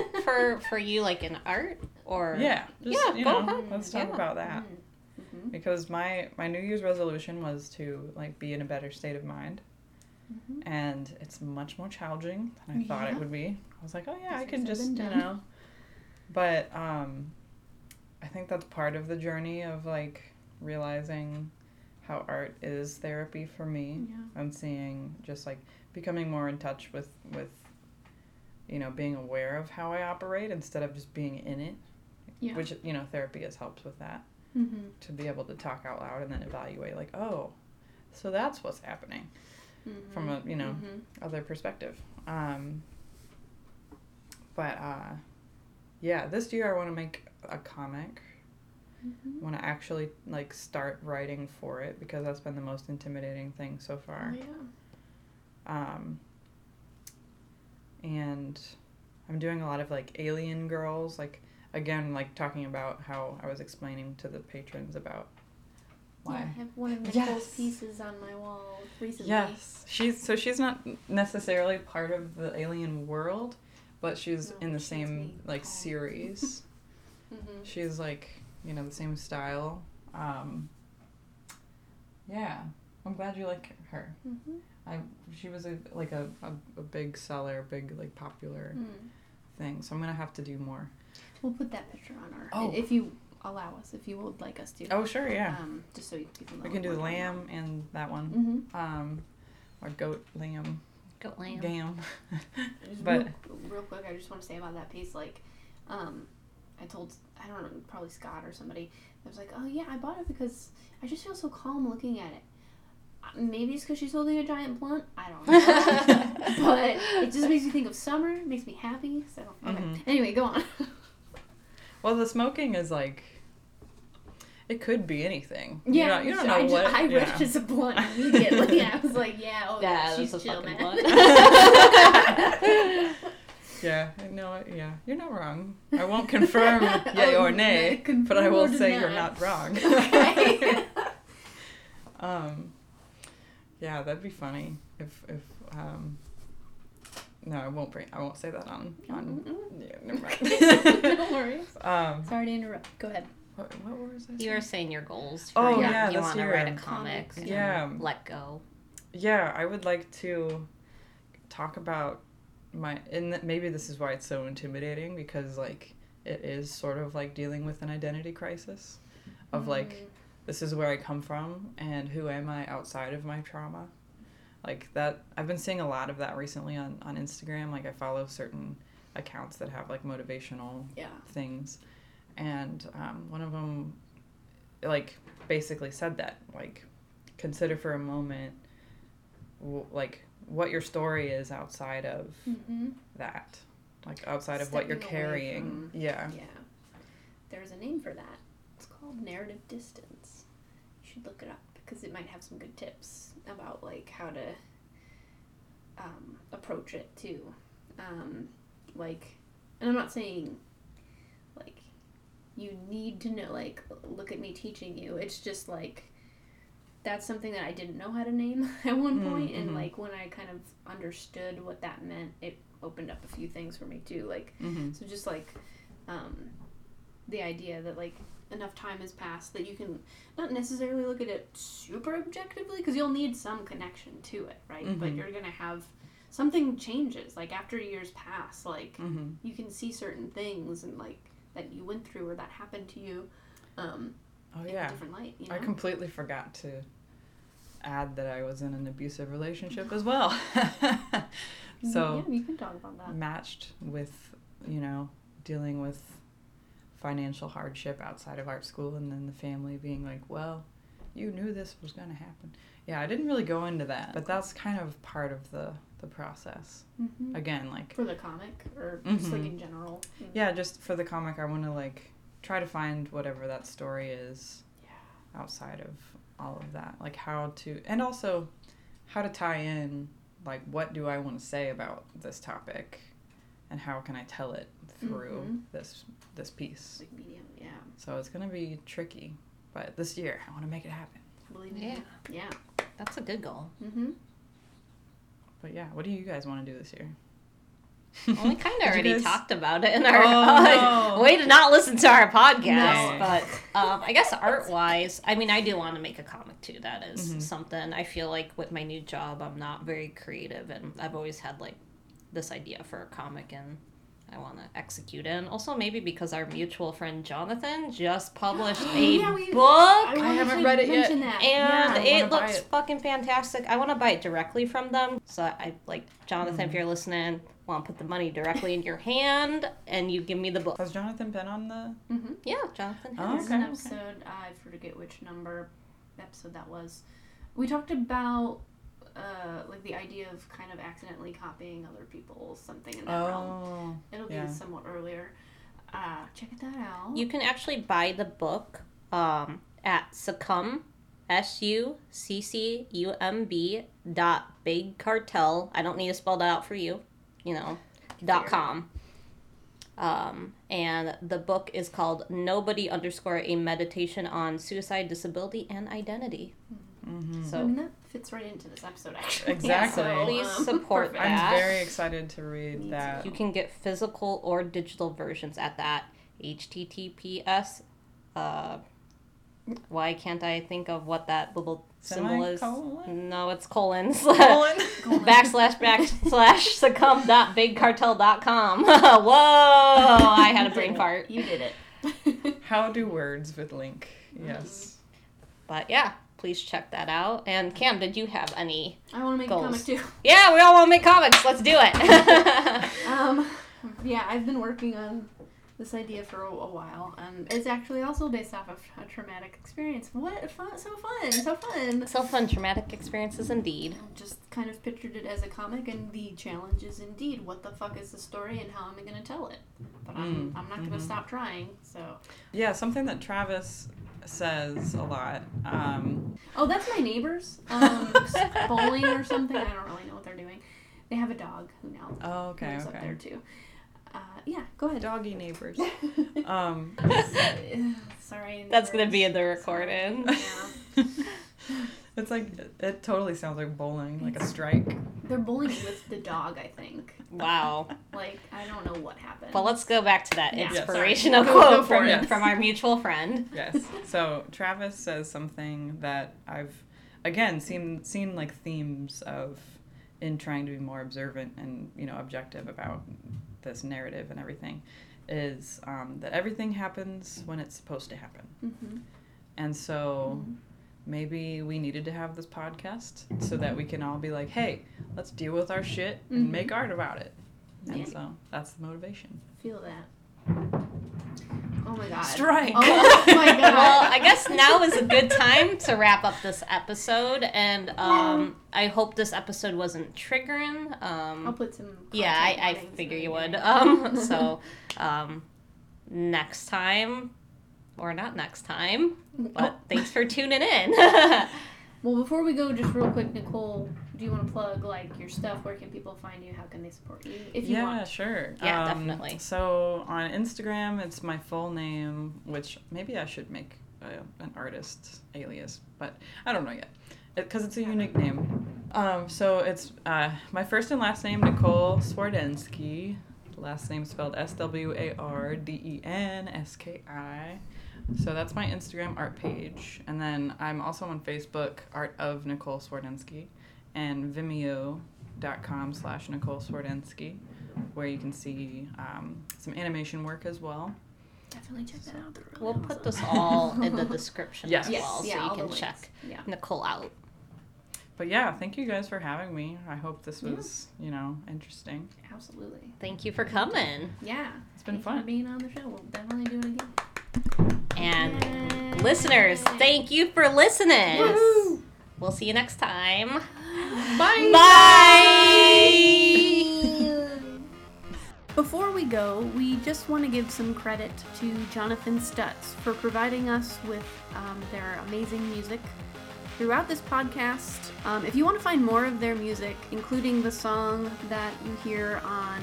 for you, like in art or go ahead. Let's talk about that mm-hmm. because my New Year's resolution was to like be in a better state of mind, mm-hmm. and it's much more challenging than I thought it would be. I was like, oh yeah, I can just but I think that's part of the journey of like realizing how art is therapy for me. Yeah. I'm seeing just like becoming more in touch with. You know, being aware of how I operate instead of just being in it, which, you know, therapy has helped with that, mm-hmm. to be able to talk out loud and then evaluate, like, oh, so that's what's happening mm-hmm. from a, you know, mm-hmm. other perspective. But this year I want to make a comic. Mm-hmm. I want to actually, like, start writing for it because that's been the most intimidating thing so far. Oh, yeah. And I'm doing a lot of, like, alien girls, like, again, like, talking about how I was explaining to the patrons about why. Yeah, I have one of Nicole's pieces on my wall recently. Yes. She's not necessarily part of the alien world, but she's in the same, like, series. mm-hmm. She's, like, you know, the same style. Yeah. I'm glad you like her. Mm-hmm. She was a big seller, big like popular thing. So I'm gonna have to do more. We'll put that picture on our if you allow us, if you would like us to. Oh sure, yeah. Just so people know. We can do the lamb and that one. Mm-hmm. Or goat lamb. Goat lamb. Gam. But real quick, I just want to say about that piece, like, I told probably Scott or somebody. I was like, oh yeah, I bought it because I just feel so calm looking at it. Maybe it's because she's holding a giant blunt. I don't know. But it just makes me think of summer. It makes me happy. So, okay. Mm-hmm. Anyway, go on. Well, the smoking is like... It could be anything. Yeah. You don't know what... I read just a blunt immediately. I was like, she's chill, man. Yeah, no, yeah. You're not wrong. I won't confirm yay or nay, but I will say you're not wrong. Okay. Yeah, that'd be funny if no, I won't say that on yeah, never mind. No worries. Sorry to interrupt. Go ahead. What was I saying? You were saying your goals. You want to write a comic. And let go. Yeah, I would like to talk about maybe this is why it's so intimidating because like it is sort of like dealing with an identity crisis of like. This is where I come from, and who am I outside of my trauma? Like that, I've been seeing a lot of that recently on Instagram. Like I follow certain accounts that have like motivational things, And one of them, like, basically said that, like, consider for a moment, like, what your story is outside of that, like, outside of what you're carrying. Yeah. There's a name for that. It's called narrative distance. You should look it up because it might have some good tips about, like, how to approach it too. Like, and I'm not saying, like, you need to know, like, look at me teaching you. It's just, like, that's something that I didn't know how to name at one point, and, like, when I kind of understood what that meant, it opened up a few things for me, too. Like, so just, like, the idea that, like, enough time has passed that you can not necessarily look at it super objectively, because you'll need some connection to it, right? But you're going to have... something changes, like, after years pass, like, you can see certain things and, like, that you went through or that happened to you in a different light, you know? I completely forgot to add that I was in an abusive relationship as well. So yeah, you can talk about that. Matched with, you know, dealing with financial hardship outside of art school, and then the family being like, well, you knew this was going to happen. Yeah, I didn't really go into that, but that's kind of part of the process. Again, like... for the comic, or just, like, in general? Yeah, just for the comic, I want to, like, try to find whatever that story is outside of all of that. Like, how to... and also, how to tie in, like, what do I want to say about this topic, and how can I tell it through this piece? Like, medium, yeah. So it's going to be tricky, but this year, I want to make it happen. Believe me. Yeah. Yeah. That's a good goal. But yeah, what do you guys want to do this year? Well, we kind of already talked about it in our way to not listen to our podcast. No. But I guess art-wise, I mean, I do want to make a comic too. That is something I feel like with my new job, I'm not very creative, and I've always had, like, this idea for a comic, and I want to execute it. And also maybe because our mutual friend Jonathan just published a book. I haven't read it yet. That. And it looks fucking fantastic. I want to buy it directly from them. So I, like, Jonathan, if you're listening, want to put the money directly in your hand, and you give me the book. Has Jonathan been on the... Yeah, Jonathan has. An episode, I forget which number episode that was. We talked about... like, the idea of kind of accidentally copying other people, something in that realm. It'll be somewhat earlier. Check that out. You can actually buy the book at Succumb, succumb.bigcartel. I don't need to spell that out for you, you know, .com. And the book is called Nobody _ A Meditation on Suicide, Disability, and Identity. So, I mean, that fits right into this episode, actually. Exactly. Yeah, so please support that. I'm very excited to read that. You can get physical or digital versions at that. HTTPS. Why can't I think of what that little symbol is? No, it's colon. // succumb.bigcartel.com. Whoa! I had a brain fart. You did it. How do words with link? Yes. But yeah. Please check that out. And Cam, did you have any goals? I want to make a comic, too. Yeah, we all want to make comics. Let's do it. Yeah, I've been working on this idea for a while. It's actually also based off of a traumatic experience. What fun! So fun. So fun, traumatic experiences indeed. I just kind of pictured it as a comic, and the challenge is indeed, what the fuck is the story and how am I going to tell it? But I'm not going to stop trying, so... Yeah, something that Travis... says a lot. Oh, that's my neighbors. Bowling or something. I don't really know what they're doing. They have a dog who now lives up there too. Yeah, go ahead. Doggy neighbors. Sorry. Neighbors. That's gonna be in the recording. Yeah. It's like it totally sounds like bowling, like a strike. They're bowling with the dog, I think. Wow. Like, I don't know what happened. Well, let's go back to that inspirational quote from our mutual friend. Yes. So Travis says something that I've, again, seen like themes of in trying to be more observant and, you know, objective about this narrative and everything, is that everything happens when it's supposed to happen. And so... maybe we needed to have this podcast so that we can all be like, hey, let's deal with our shit and make art about it. And so that's the motivation. Feel that. Oh my God. Strike. Oh my God. Well, I guess now is a good time to wrap up this episode, and I hope this episode wasn't triggering. I'll put some. Yeah, I figure you would. So next time, or not next time, but thanks for tuning in. Well, before we go, just real quick, Nicole, do you want to plug, like, your stuff? Where can people find you? How can they support you? If you want. Yeah, sure. Yeah, definitely. So on Instagram, it's my full name, which maybe I should make an artist alias, but I don't know yet, because it's a unique name. So it's my first and last name, Nicole Swardensky. Last name spelled SWARDENSKI. So that's my Instagram art page. And then I'm also on Facebook, Art of Nicole Swardensky, and Vimeo.com/Nicole Swardensky, where you can see some animation work as well. Definitely check that out. Really we'll awesome. Put this all in the description as well, so you can check Nicole out. But yeah, thank you guys for having me. I hope this was, interesting. Absolutely. Thank you for coming. Yeah. It's been fun. Thank you for being on the show. We'll definitely do it again. And listeners, thank you for listening. Yes. We'll see you next time. Bye. Bye. Before we go, we just want to give some credit to Jonathan Stutz for providing us with their amazing music throughout this podcast. If you want to find more of their music, including the song that you hear on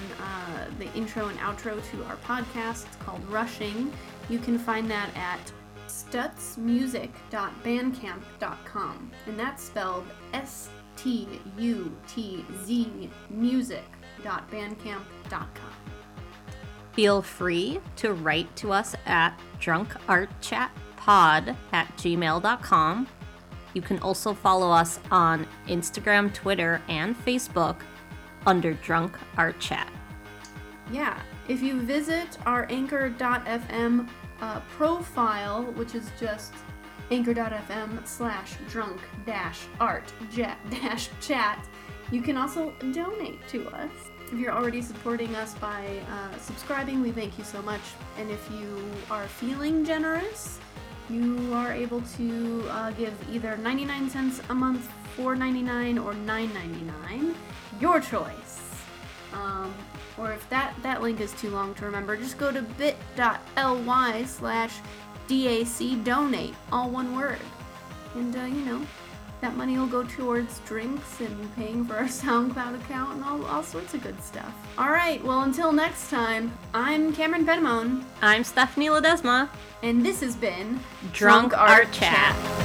the intro and outro to our podcast, it's called Rushing. You can find that at stutzmusic.bandcamp.com, and that's spelled STUTZ music.bandcamp.com. Feel free to write to us at drunkartchatpod@gmail.com. You can also follow us on Instagram, Twitter, and Facebook under Drunk Art Chat. Yeah. If you visit our anchor.fm profile, which is just anchor.fm/drunk-art-chat, you can also donate to us. If you're already supporting us by subscribing, we thank you so much. And if you are feeling generous, you are able to give either 99 cents a month, $4.99, or $9.99, your choice. Or if that link is too long to remember, just go to bit.ly/DAC donate, all one word. And, that money will go towards drinks and paying for our SoundCloud account and all sorts of good stuff. All right, well, until next time, I'm Cameron Pennemone. I'm Stephanie Ledesma. And this has been Drunk Art Chat.